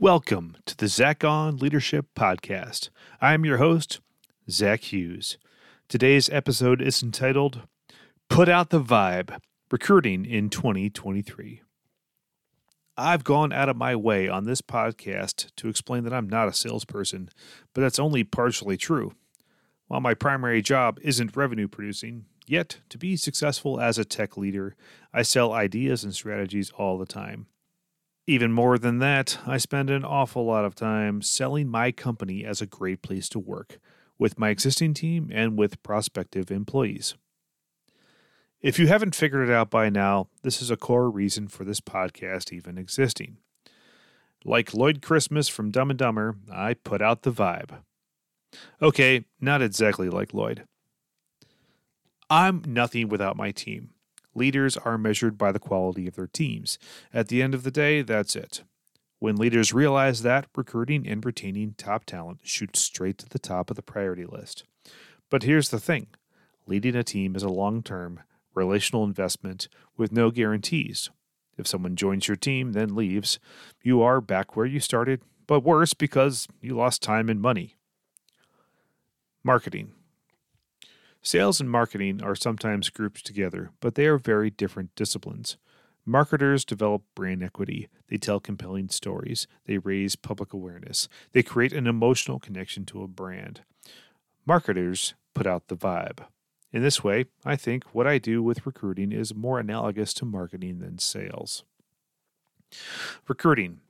Welcome to the Zach on Leadership Podcast. I'm your host, Zach Hughes. Today's episode is entitled, Put Out the Vibe, Recruiting in 2023. I've gone out of my way on this podcast to explain that I'm not a salesperson, but that's only partially true. While my primary job isn't revenue producing, yet to be successful as a tech leader, I sell ideas and strategies all the time. Even more than that, I spend an awful lot of time selling my company as a great place to work with my existing team and with prospective employees. If you haven't figured it out by now, this is a core reason for this podcast even existing. Like Lloyd Christmas from Dumb and Dumber, I put out the vibe. Okay, not exactly like Lloyd. I'm nothing without my team. Leaders are measured by the quality of their teams. At the end of the day, that's it. When leaders realize that, recruiting and retaining top talent shoots straight to the top of the priority list. But here's the thing. Leading a team is a long-term, relational investment with no guarantees. If someone joins your team, then leaves, you are back where you started, but worse because you lost time and money. Marketing. Sales and marketing are sometimes grouped together, but they are very different disciplines. Marketers develop brand equity. They tell compelling stories. They raise public awareness. They create an emotional connection to a brand. Marketers put out the vibe. In this way, I think what I do with recruiting is more analogous to marketing than sales. Recruiting.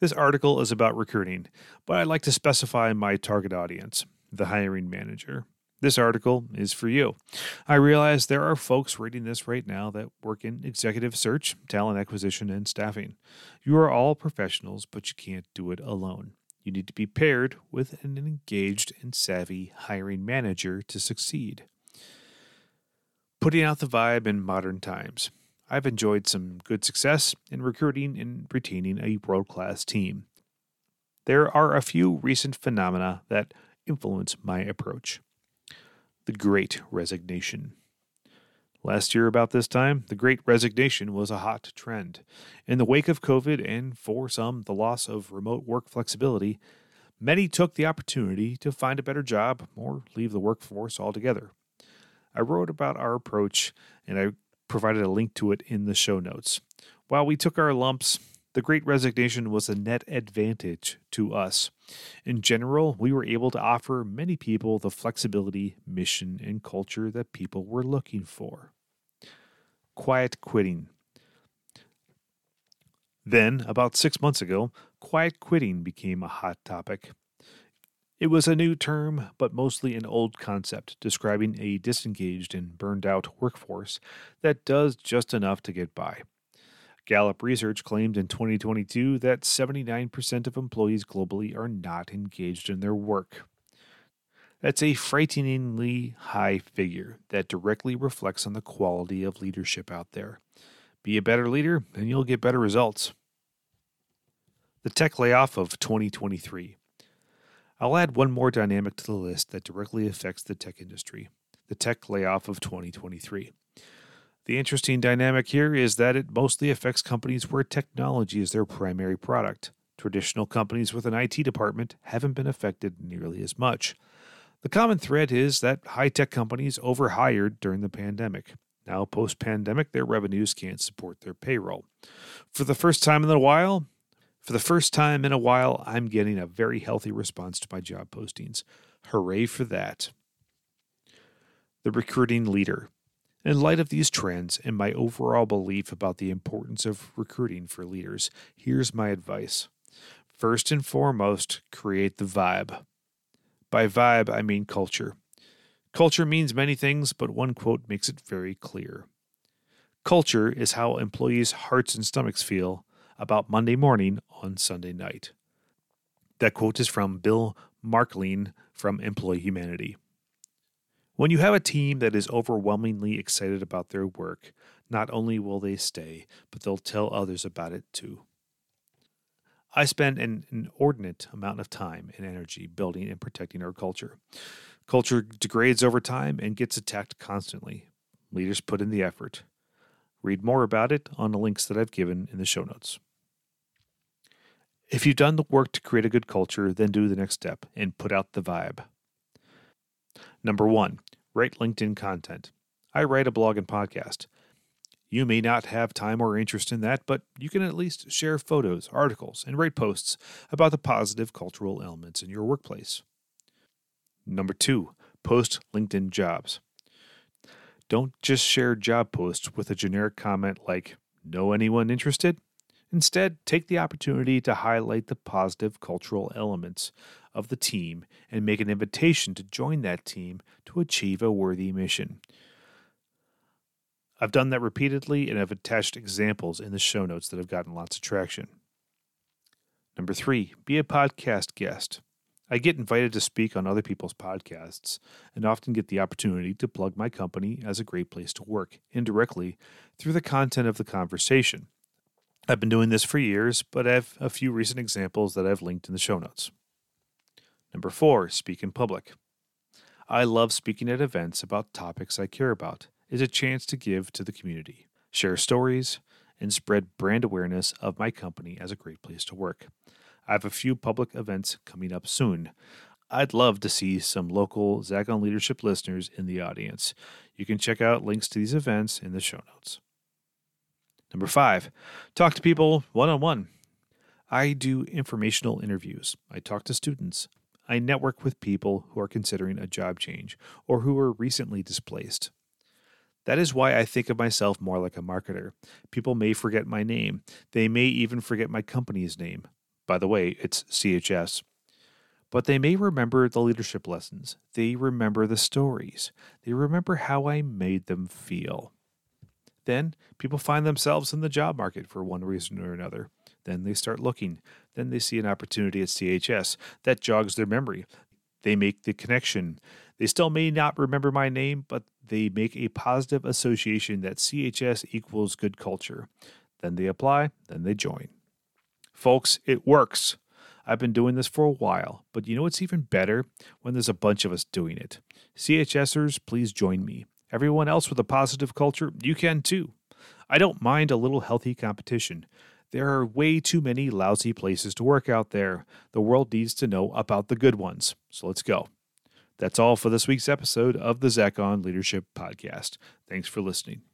This article is about recruiting, but I'd like to specify my target audience, the hiring manager. This article is for you. I realize there are folks reading this right now that work in executive search, talent acquisition, and staffing. You are all professionals, but you can't do it alone. You need to be paired with an engaged and savvy hiring manager to succeed. Putting out the vibe in modern times. I've enjoyed some good success in recruiting and retaining a world-class team. There are a few recent phenomena that influence my approach. The Great Resignation. Last year about this time, the Great Resignation was a hot trend. In the wake of COVID and, for some, the loss of remote work flexibility, many took the opportunity to find a better job or leave the workforce altogether. I wrote about our approach, and I provided a link to it in the show notes. While we took our lumps, the Great Resignation was a net advantage to us. In general, we were able to offer many people the flexibility, mission, and culture that people were looking for. Quiet quitting. Then, about 6 months ago, quiet quitting became a hot topic. It was a new term, but mostly an old concept describing a disengaged and burned-out workforce that does just enough to get by. Gallup Research claimed in 2022 that 79% of employees globally are not engaged in their work. That's a frighteningly high figure that directly reflects on the quality of leadership out there. Be a better leader, and you'll get better results. The tech layoff of 2023. I'll add one more dynamic to the list that directly affects the tech industry, the tech layoff of 2023. The interesting dynamic here is that it mostly affects companies where technology is their primary product. Traditional companies with an IT department haven't been affected nearly as much. The common thread is that high-tech companies overhired during the pandemic. Now, post-pandemic, their revenues can't support their payroll. For the first time in a while, I'm getting a very healthy response to my job postings. Hooray for that. The recruiting leader. In light of these trends and my overall belief about the importance of recruiting for leaders, here's my advice. First and foremost, create the vibe. By vibe, I mean culture. Culture means many things, but one quote makes it very clear. Culture is how employees' hearts and stomachs feel about Monday morning on Sunday night. That quote is from Bill Marklein from Employee Humanity. When you have a team that is overwhelmingly excited about their work, not only will they stay, but they'll tell others about it too. I spend an inordinate amount of time and energy building and protecting our culture. Culture degrades over time and gets attacked constantly. Leaders put in the effort. Read more about it on the links that I've given in the show notes. If you've done the work to create a good culture, then do the next step and put out the vibe. Number 1, write LinkedIn content. I write a blog and podcast. You may not have time or interest in that, but you can at least share photos, articles, and write posts about the positive cultural elements in your workplace. Number 2, post LinkedIn jobs. Don't just share job posts with a generic comment like, "Know anyone interested?" Instead, take the opportunity to highlight the positive cultural elements of the team and make an invitation to join that team to achieve a worthy mission. I've done that repeatedly, and I've attached examples in the show notes that have gotten lots of traction. Number 3, be a podcast guest. I get invited to speak on other people's podcasts and often get the opportunity to plug my company as a great place to work indirectly through the content of the conversation. I've been doing this for years, but I have a few recent examples that I've linked in the show notes. Number 4, speak in public. I love speaking at events about topics I care about. It's a chance to give to the community, share stories, and spread brand awareness of my company as a great place to work. I have a few public events coming up soon. I'd love to see some local Zach on Leadership listeners in the audience. You can check out links to these events in the show notes. Number 5, talk to people one-on-one. I do informational interviews. I talk to students. I network with people who are considering a job change or who were recently displaced. That is why I think of myself more like a marketer. People may forget my name. They may even forget my company's name. By the way, it's CHS. But they may remember the leadership lessons. They remember the stories. They remember how I made them feel. Then people find themselves in the job market for one reason or another. Then they start looking. Then they see an opportunity at CHS that jogs their memory. They make the connection. They still may not remember my name, but they make a positive association that CHS equals good culture. Then they apply. Then they join. Folks, it works. I've been doing this for a while, but you know what's even better? When there's a bunch of us doing it. CHSers, please join me. Everyone else with a positive culture, you can too. I don't mind a little healthy competition. There are way too many lousy places to work out there. The world needs to know about the good ones. So let's go. That's all for this week's episode of the Zach on Leadership Podcast. Thanks for listening.